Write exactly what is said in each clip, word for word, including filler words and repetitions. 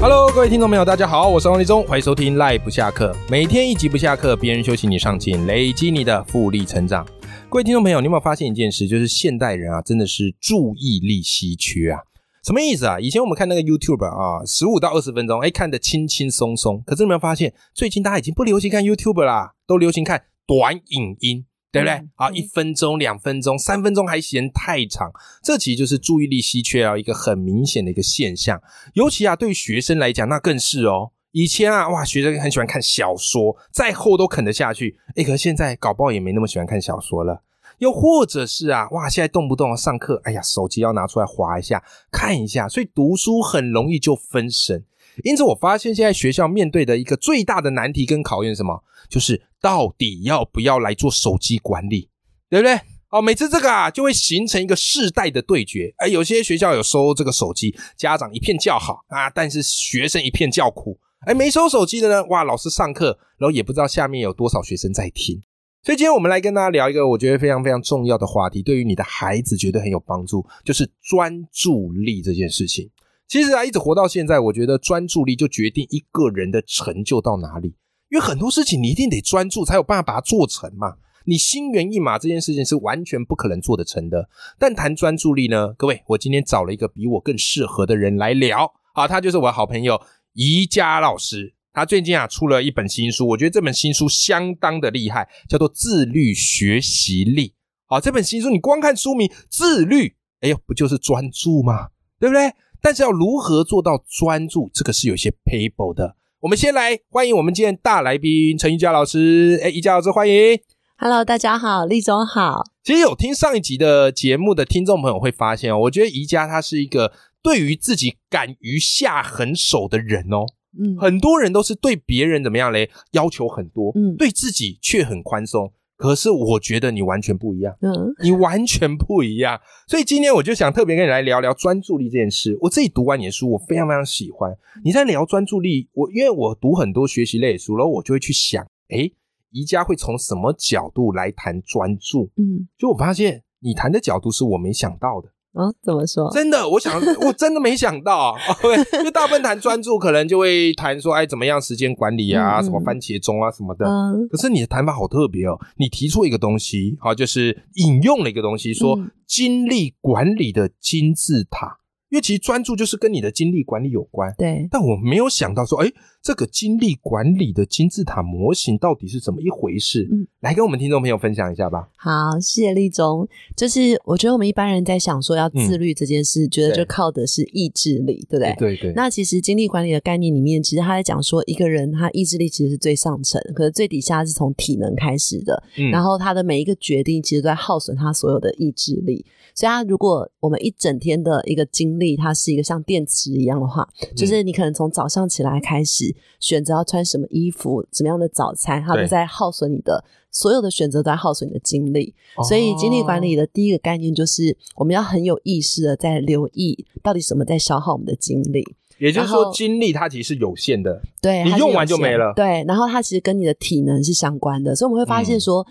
Hello， 各位听众朋友，大家好，我是欧阳立中，欢迎收听 Life 不下课，每天一集不下课，别人休息你上进，累积你的复利成长。各位听众朋友，你有没有发现一件事，就是现代人啊，真的是注意力稀缺啊。什么意思啊？以前我们看那个 YouTube 啊 ,十五到二十分钟，诶，看得轻轻松松。可是你有没有发现，最近大家已经不流行看 YouTube 啦，都流行看短影音，对不对？嗯、啊，一分钟、两分钟、三分钟还嫌太长。这其实就是注意力稀缺啊，一个很明显的一个现象。尤其啊，对于学生来讲，那更是哦。以前啊，哇，学生很喜欢看小说，再厚都啃得下去。诶，可是现在搞不好也没那么喜欢看小说了。又或者是啊，哇，现在动不动上课，哎呀，手机要拿出来滑一下，看一下，所以读书很容易就分神。因此我发现现在学校面对的一个最大的难题跟考验是什么？就是到底要不要来做手机管理，对不对？哦，每次这个啊，就会形成一个世代的对决。哎，有些学校有收这个手机，家长一片叫好啊，但是学生一片叫苦。哎，没收手机的呢，哇，老师上课，然后也不知道下面有多少学生在听。所以今天我们来跟大家聊一个我觉得非常非常重要的话题，对于你的孩子绝对很有帮助，就是专注力这件事情。其实啊，一直活到现在，我觉得专注力就决定一个人的成就到哪里。因为很多事情你一定得专注才有办法把它做成嘛。你心猿意马这件事情是完全不可能做得成的。但谈专注力呢，各位，我今天找了一个比我更适合的人来聊。啊，他就是我的好朋友宜家老师。他最近啊出了一本新书，我觉得这本新书相当的厉害，叫做《自律学习力》。好，这本新书你光看书名自律，哎呦，不就是专注吗？对不对？但是要如何做到专注，这个是有些 paper 的。我们先来欢迎我们今天大来宾陈宜家老师。哎，宜家老师欢迎。Hello， 大家好，立中好。其实有听上一集的节目的听众朋友会发现哦，我觉得宜家他是一个对于自己敢于下狠手的人哦。嗯，很多人都是对别人怎么样嘞，要求很多，嗯，对自己却很宽松。可是我觉得你完全不一样，嗯，你完全不一样。所以今天我就想特别跟你来聊聊专注力这件事。我自己读完你的书，我非常非常喜欢。你在聊专注力，我因为我读很多学习类的书，然后我就会去想，诶，宜家会从什么角度来谈专注？嗯，就我发现你谈的角度是我没想到的。哦，怎么说？真的，我想，我真的没想到。okay， 就大部分谈专注，可能就会谈说，哎，怎么样时间管理啊，嗯、什么番茄钟啊什么的。嗯、可是你的谈法好特别哦，你提出一个东西，好，就是引用了一个东西，说精力管理的金字塔。嗯、因为其实专注就是跟你的精力管理有关。对。但我没有想到说，哎，这个精力管理的金字塔模型到底是怎么一回事？嗯，来跟我们听众朋友分享一下吧。好，谢谢立中。就是我觉得我们一般人在想说要自律这件事，嗯、觉得就靠的是意志力，对不对？对对。那其实精力管理的概念里面，其实他在讲说一个人他意志力其实是最上层，可是最底下是从体能开始的。嗯、然后他的每一个决定其实都在耗损他所有的意志力。所以他如果我们一整天的一个精力，它是一个像电池一样的话，就是你可能从早上起来开始。选择要穿什么衣服，什么样的早餐，它都在耗损你的所有的选择，都在耗损你的精力。所以精力管理的第一个概念就是我们要很有意识的在留意到底什么在消耗我们的精力，也就是说精力它其实是有限的，对，你用完就没了，对，然后它其实跟你的体能是相关的。所以我们会发现说、嗯、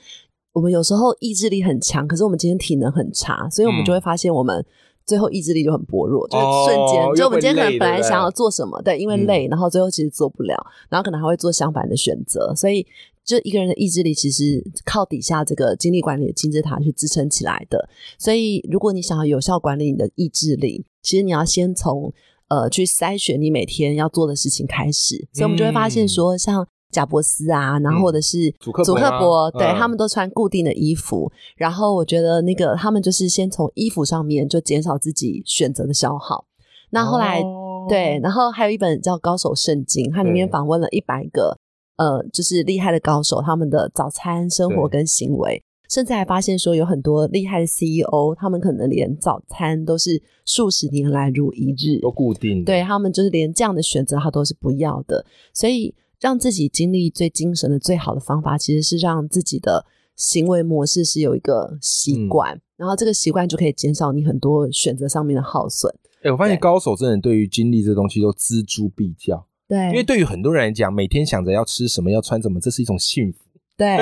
我们有时候意志力很强，可是我们今天体能很差，所以我们就会发现我们最后意志力就很薄弱，就是瞬间、哦、就我们今天可能本来想要做什么， 对， 对，因为累、嗯、然后最后其实做不了，然后可能还会做相反的选择。所以就一个人的意志力其实靠底下这个精力管理的金字塔去支撑起来的。所以如果你想要有效管理你的意志力，其实你要先从呃去筛选你每天要做的事情开始。所以我们就会发现说、嗯、像贾伯斯啊，然后或者是祖克伯，祖克伯、啊、对、嗯、他们都穿固定的衣服。然后我觉得那个他们就是先从衣服上面就减少自己选择的消耗。那后来、哦、对，然后还有一本叫《高手圣经》，它里面访问了一百个呃，就是厉害的高手，他们的早餐、生活跟行为。甚至还发现说有很多厉害的 C E O， 他们可能连早餐都是数十年来如一日，都固定的，对，他们就是连这样的选择他都是不要的。所以让自己精力最精神的最好的方法，其实是让自己的行为模式是有一个习惯、嗯、然后这个习惯就可以减少你很多选择上面的耗损。欸，我发现高手真的对于精力这东西都锱铢必较，对，因为对于很多人来讲，每天想着要吃什么要穿什么，这是一种幸福，对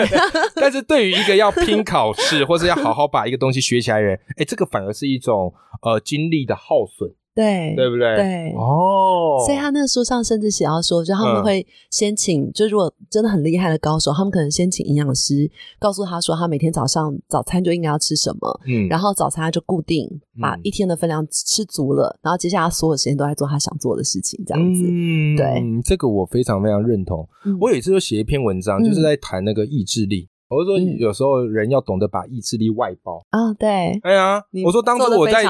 但是对于一个要拼考试或是要好好把一个东西学起来的人，欸，这个反而是一种呃精力的耗损，对，对不对？对，哦，所以他那个书上甚至写到说，就他们会先请，嗯，就如果真的很厉害的高手，他们可能先请营养师告诉他说，他每天早上早餐就应该要吃什么，嗯，然后早餐他就固定把一天的分量吃足了，嗯，然后接下来所有时间都在做他想做的事情，这样子，嗯，对，这个我非常非常认同。嗯，我有一次就写一篇文章，嗯，就是在谈那个意志力。我就说有时候人要懂得把意志力外包啊，嗯，对，哎呀，我说当初我在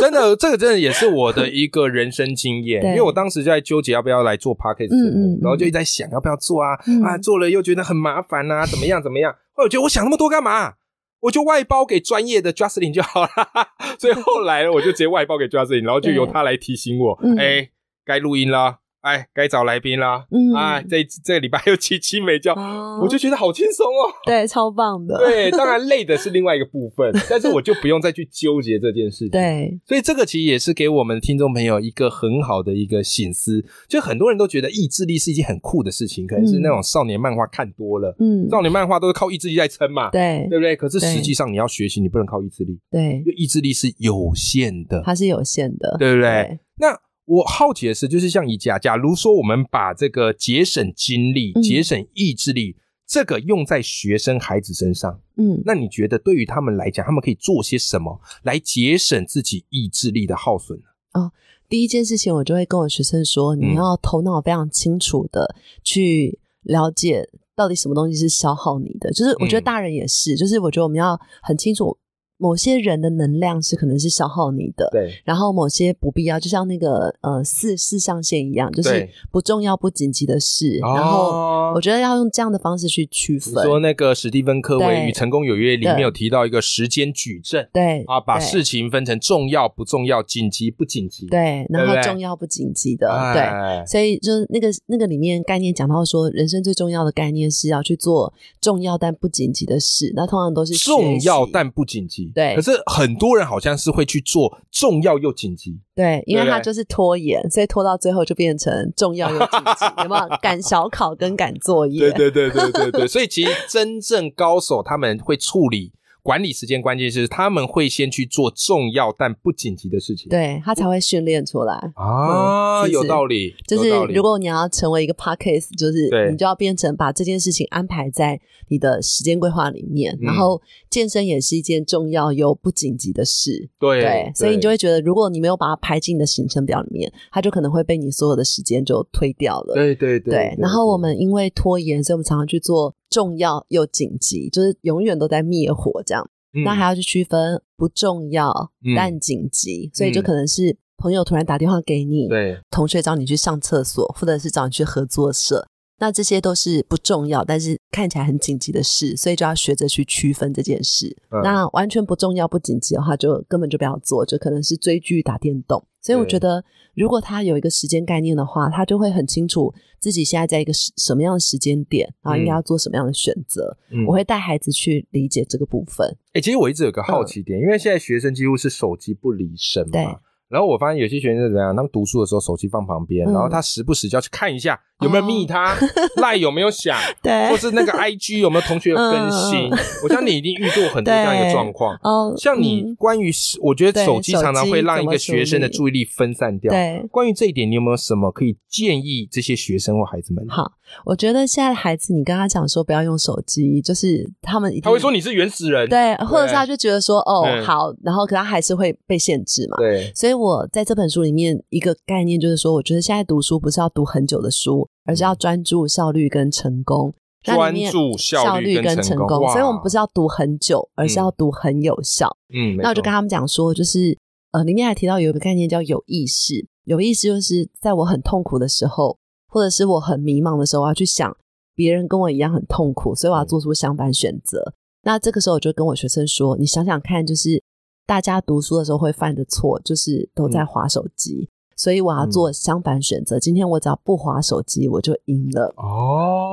真的这个真的也是我的一个人生经验因为我当时就在纠结要不要来做 podcast 节目，嗯嗯，然后就一直在想要不要做啊，嗯，啊做了又觉得很麻烦啊怎么样怎么样，后来我觉得我想那么多干嘛，我就外包给专业的 Jocelyn 就好了所以后来我就直接外包给 Jocelyn 然后就由他来提醒我，嗯，哎，该录音啦，哎，该找来宾啦！嗯，哎，这这个礼拜又七七没叫，哦，我就觉得好轻松哦。对，超棒的。对，当然累的是另外一个部分，但是我就不用再去纠结这件事情。对，所以这个其实也是给我们听众朋友一个很好的一个省思。就很多人都觉得意志力是一件很酷的事情，可能是那种少年漫画看多了，嗯，少年漫画都是靠意志力在撑嘛，对，对不对？可是实际上你要学习，你不能靠意志力，对，因为意志力是有限的，它是有限的，对不对？对，那我好奇的是，就是像以假假如说我们把这个节省精力、嗯、节省意志力这个用在学生孩子身上，嗯，那你觉得对于他们来讲，他们可以做些什么来节省自己意志力的耗损呢？哦，第一件事情我就会跟我学生说，你要头脑非常清楚的去了解到底什么东西是消耗你的，就是我觉得大人也是，嗯，就是我觉得我们要很清楚某些人的能量是可能是消耗你的，对，然后某些不必要，就像那个呃四四象限一样，就是不重要不紧急的事，然后我觉得要用这样的方式去区分。你说那个史蒂芬科维与成功有约里面有提到一个时间矩阵，对啊，把事情分成重要不重要紧急不紧急，对，然后重要不紧急的，对，哎，对，所以就是那个那个里面概念讲到说，人生最重要的概念是要去做重要但不紧急的事，那通常都是重要但不紧急，对，可是很多人好像是会去做重要又紧急，对，因为他就是拖延，所以拖到最后就变成重要又紧急有没有？赶小考跟赶作业对对对对对对所以其实真正高手他们会处理管理时间，关键是他们会先去做重要但不紧急的事情，对，他才会训练出来啊，嗯，是是有道理，就是如果你要成为一个 podcast， 就是你就要变成把这件事情安排在你的时间规划里面，然后健身也是一件重要又不紧急的事，嗯，对， 对，所以你就会觉得如果你没有把它排进你的行程表里面，它就可能会被你所有的时间就推掉了，对对 对， 对， 对，然后我们因为拖延，所以我们常常去做重要又紧急，就是永远都在灭火这样，嗯，那还要去区分不重要，嗯，但紧急，所以就可能是朋友突然打电话给你，对，同学找你去上厕所，或者是找你去合作社，那这些都是不重要但是看起来很紧急的事，所以就要学着去区分这件事，嗯，那完全不重要不紧急的话就根本就不要做，就可能是追剧打电动，所以我觉得如果他有一个时间概念的话，他就会很清楚自己现在在一个什么样的时间点，然后应该要做什么样的选择，嗯，我会带孩子去理解这个部分，欸，其实我一直有个好奇点，嗯，因为现在学生几乎是手机不离身嘛，对，然后我发现有些学生是怎样，他们读书的时候手机放旁边，嗯，然后他时不时就要去看一下有没有密他，哦，赖有没有响对，或是那个 I G 有没有同学有更新，嗯，我想你一定遇过很多这样一个状况，哦，像你关于，嗯，我觉得手机常常会让一个学生的注意力分散掉，对，关于这一点你有没有什么可以建议这些学生或孩子们？好，我觉得现在的孩子你跟他讲说不要用手机，就是他们一定他会说你是原始人，对，或者是他就觉得说哦，嗯，好，然后可他还是会被限制嘛，对，所以我在这本书里面一个概念就是说，我觉得现在读书不是要读很久的书，而是要专注效率跟成功，专注效率跟成功，所以我们不是要读很久，而是要读很有效，嗯，那我就跟他们讲说，就是呃，里面还提到有一个概念叫有意识，有意识就是在我很痛苦的时候或者是我很迷茫的时候，我要去想别人跟我一样很痛苦，所以我要做出相反选择，嗯，那这个时候我就跟我学生说，你想想看，就是大家读书的时候会犯的错就是都在滑手机，嗯，所以我要做相反选择，嗯，今天我只要不滑手机我就赢了哦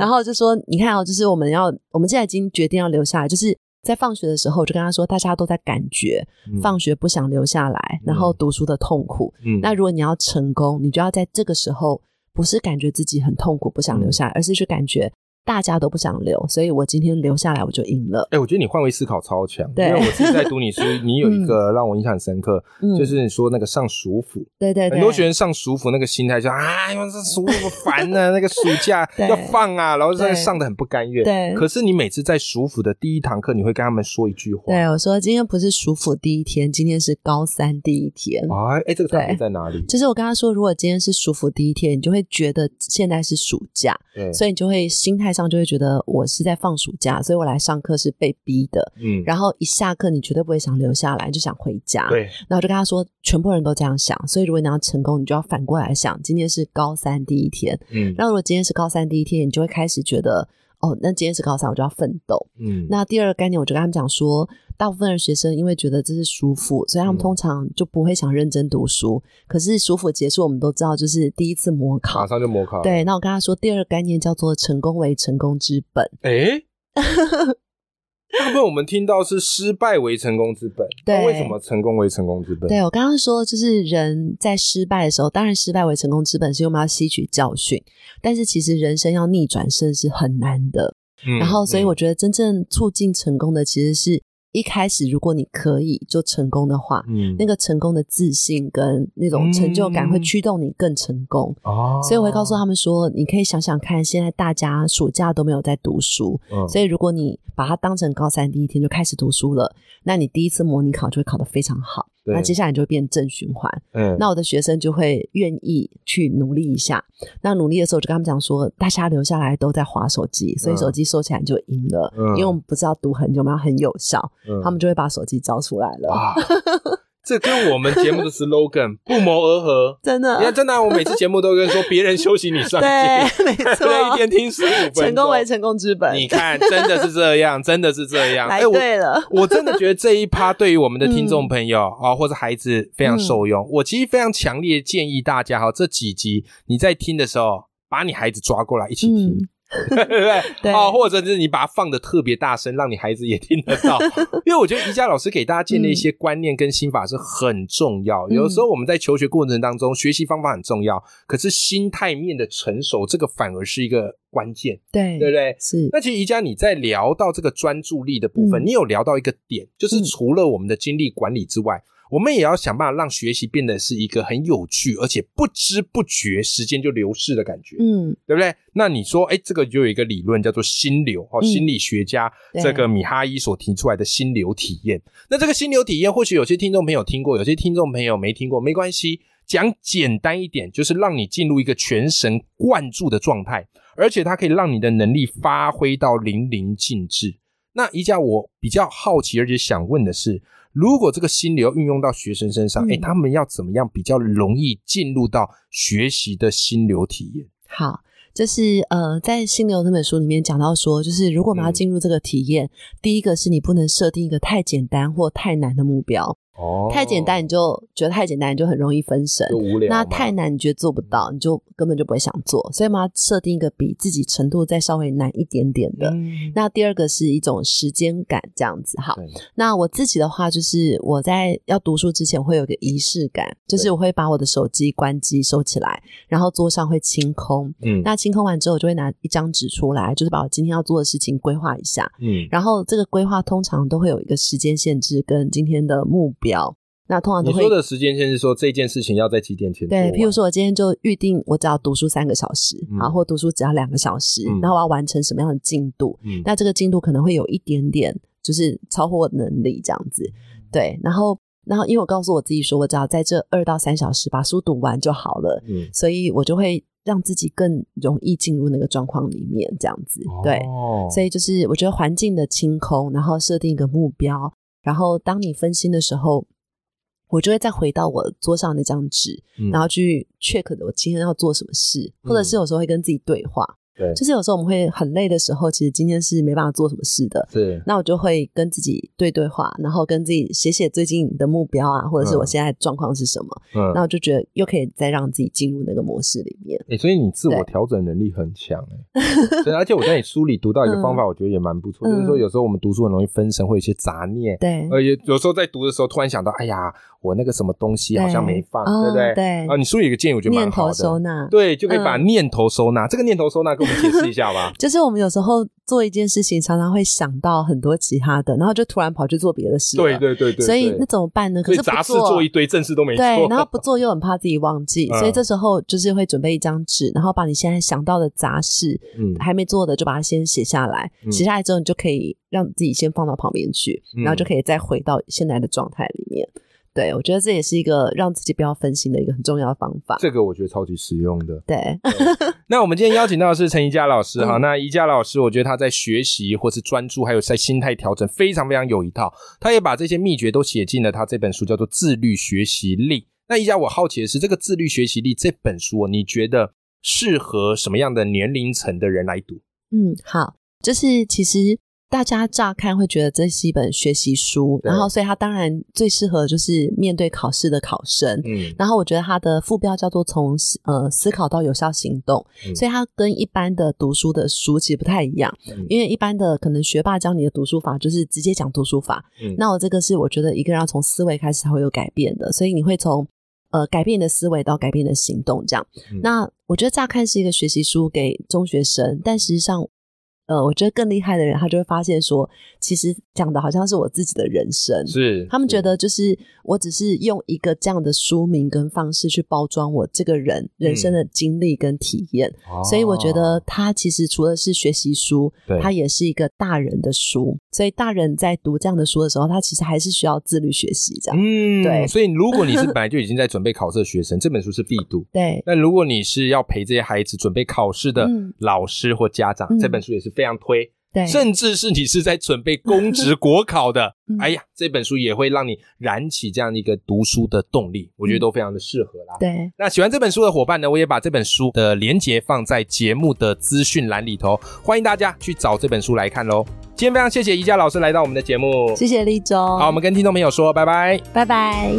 然后就说你看哦，就是我们要我们现在已经决定要留下来，就是在放学的时候我就跟他说大家都在感觉、嗯、放学不想留下来然后读书的痛苦、嗯、那如果你要成功你就要在这个时候不是感觉自己很痛苦不想留下来、嗯、而是去感觉大家都不想留，所以我今天留下来我就赢了。欸，我觉得你换位思考超强，因为我自己在读你书你有一个让我印象很深刻、嗯、就是你说那个上暑辅，对对对，很多学生上暑辅那个心态就啊，因为这暑辅烦啊那个暑假要放啊，然后上得很不甘愿。对，可是你每次在暑辅的第一堂课你会跟他们说一句话。对，我说今天不是暑辅第一天，今天是高三第一天。哎、啊欸，这个差别在哪里？就是我跟他说如果今天是暑辅第一天你就会觉得现在是暑假，对，所以你就会心态上就会觉得我是在放暑假，所以我来上课是被逼的、嗯、然后一下课你绝对不会想留下来，就想回家。对，然后就跟他说全部人都这样想，所以如果你要成功你就要反过来想今天是高三第一天、嗯、然后如果今天是高三第一天你就会开始觉得哦，那今天是高三我就要奋斗、嗯、那第二个概念我就跟他们讲说大部分的学生因为觉得这是暑辅，所以他们通常就不会想认真读书、嗯、可是暑辅结束我们都知道就是第一次模考马上就模考。对，那我跟他说第二个概念叫做成功为成功之本。诶大部分我们听到是失败为成功之本，对，为什么成功为成功之本？对，我刚刚说就是人在失败的时候，当然失败为成功之本是因为我们要吸取教训，但是其实人生要逆转胜是很难的、嗯、然后所以我觉得真正促进成功的其实是一开始如果你可以就成功的话、嗯、那个成功的自信跟那种成就感会驱动你更成功、嗯、所以我会告诉他们说你可以想想看现在大家暑假都没有在读书、嗯、所以如果你把它当成高三第一天就开始读书了，那你第一次模拟考就会考得非常好，那接下来就会变正循环、嗯、那我的学生就会愿意去努力一下。那努力的时候我就跟他们讲说大家留下来都在滑手机，所以手机收起来就赢了、嗯、因为我们不是要读很久我们要很有效、嗯、他们就会把手机交出来了、啊、这跟我们节目的 slogan 不谋而合。真的你看真的、啊、我每次节目都跟说别人休息你上街，对没错一天听十五分钟，成功为成功之本。你看真的是这样真的是这样来对了、欸、我, 我真的觉得这一趴对于我们的听众朋友、嗯、啊，或是孩子非常受用、嗯、我其实非常强烈建议大家这几集你在听的时候把你孩子抓过来一起听、嗯对对对、哦、或者是你把它放得特别大声让你孩子也听得到因为我觉得宜家老师给大家建立一些观念跟心法是很重要、嗯、有的时候我们在求学过程当中学习方法很重要，可是心态面的成熟这个反而是一个关键，对对不对？是。那其实宜家你在聊到这个专注力的部分、嗯、你有聊到一个点，就是除了我们的精力管理之外、嗯我们也要想办法让学习变得是一个很有趣而且不知不觉时间就流逝的感觉，嗯，对不对？那你说诶这个就有一个理论叫做心流、哦嗯、心理学家这个米哈伊所提出来的心流体验。那这个心流体验或许有些听众朋友听过有些听众朋友没听过，没关系，讲简单一点就是让你进入一个全神贯注的状态，而且它可以让你的能力发挥到淋漓尽致。那宜家我比较好奇而且想问的是如果这个心流运用到学生身上、嗯欸、他们要怎么样比较容易进入到学习的心流体验？好，就是呃，在心流这本书里面讲到说就是如果我们要进入这个体验、嗯、第一个是你不能设定一个太简单或太难的目标、哦、太简单你就觉得太简单你就很容易分神，就无聊，那太难你觉得做不到你就根本就不会想做，所以我们要设定一个比自己程度再稍微难一点点的、嗯、那第二个是一种时间感这样子。好，那我自己的话就是我在要读书之前会有一个仪式感，就是我会把我的手机关机收起来，然后桌上会清空、嗯、那清空完之后我就会拿一张纸出来就是把我今天要做的事情规划一下、嗯、然后这个规划通常都会有一个时间限制跟今天的目标，那通常都会你说的时间限制说这件事情要在几点前做完，对，譬如说我今天就预定我只要读书三个小时、嗯、然后或读书只要两个小时、嗯、然后我要完成什么样的进度、嗯、那这个进度可能会有一点点就是超乎我的能力这样子，对，然后然后因为我告诉我自己说我只要在这二到三小时把书读完就好了、嗯、所以我就会让自己更容易进入那个状况里面这样子，对、哦、所以就是我觉得环境的清空，然后设定一个目标，然后当你分心的时候我就会再回到我桌上那张纸、嗯、然后去 check 我今天要做什么事，或者是有时候会跟自己对话、对，就是有时候我们会很累的时候，其实今天是没办法做什么事的，是，那我就会跟自己对对话，然后跟自己写写最近的目标啊，或者是我现在的状况是什么，嗯，那我就觉得又可以再让自己进入那个模式里面，欸，所以你自我调整能力很强，欸，而且我在你书里读到一个方法我觉得也蛮不错，嗯，就是说有时候我们读书很容易分神，会有一些杂念，对，而且有时候在读的时候突然想到哎呀我那个什么东西好像没放， 对， 对不对，哦，对，啊，你书里有一个建议我觉得蛮好的，念头收纳，对，就可以把念头收纳，嗯，这个念头收纳跟我们解释一下吧。就是我们有时候做一件事情常常会想到很多其他的，然后就突然跑去做别的事了，对对 对， 对，所以那怎么办呢？可是不做，所以杂事做一堆，正事都没做，对，然后不做又很怕自己忘记，嗯，所以这时候就是会准备一张纸，然后把你现在想到的杂事，嗯，还没做的就把它先写下来，嗯，写下来之后你就可以让自己先放到旁边去，嗯，然后就可以再回到现在的状态里面，对，我觉得这也是一个让自己不要分心的一个很重要的方法，这个我觉得超级实用的， 对， 对。那我们今天邀请到的是陈宜家老师，嗯，好，那宜家老师我觉得他在学习或是专注还有在心态调整非常非常有一套，他也把这些秘诀都写进了他这本书叫做自律学习力。那宜家我好奇的是这个自律学习力这本书你觉得适合什么样的年龄层的人来读？嗯，好，就是其实大家乍看会觉得这是一本学习书，然后所以它当然最适合就是面对考试的考生，嗯，然后我觉得它的副标叫做从、呃、思考到有效行动，嗯，所以它跟一般的读书的书其实不太一样，嗯，因为一般的可能学霸教你的读书法就是直接讲读书法，嗯，那我这个是我觉得一个人要从思维开始才会有改变的，所以你会从呃，改变你的思维到改变你的行动这样，嗯，那我觉得乍看是一个学习书给中学生，但实际上呃，我觉得更厉害的人他就会发现说其实讲的好像是我自己的人生，是他们觉得就是我只是用一个这样的书名跟方式去包装我这个人人生的经历跟体验，嗯，所以我觉得他其实除了是学习书，哦，他也是一个大人的书，所以大人在读这样的书的时候他其实还是需要自律学习这样，嗯，对，所以如果你是本来就已经在准备考试的学生这本书是必读，对，但如果你是要陪这些孩子准备考试的老师或家长，嗯，这本书也是非常推，对，甚至是你是在准备公职国考的、嗯，哎呀这本书也会让你燃起这样一个读书的动力，我觉得都非常的适合啦，对，那喜欢这本书的伙伴呢我也把这本书的连结放在节目的资讯栏里头，欢迎大家去找这本书来看咯。今天非常谢谢宜家老师来到我们的节目，谢谢立中，好，我们跟听众朋友说拜拜，拜拜。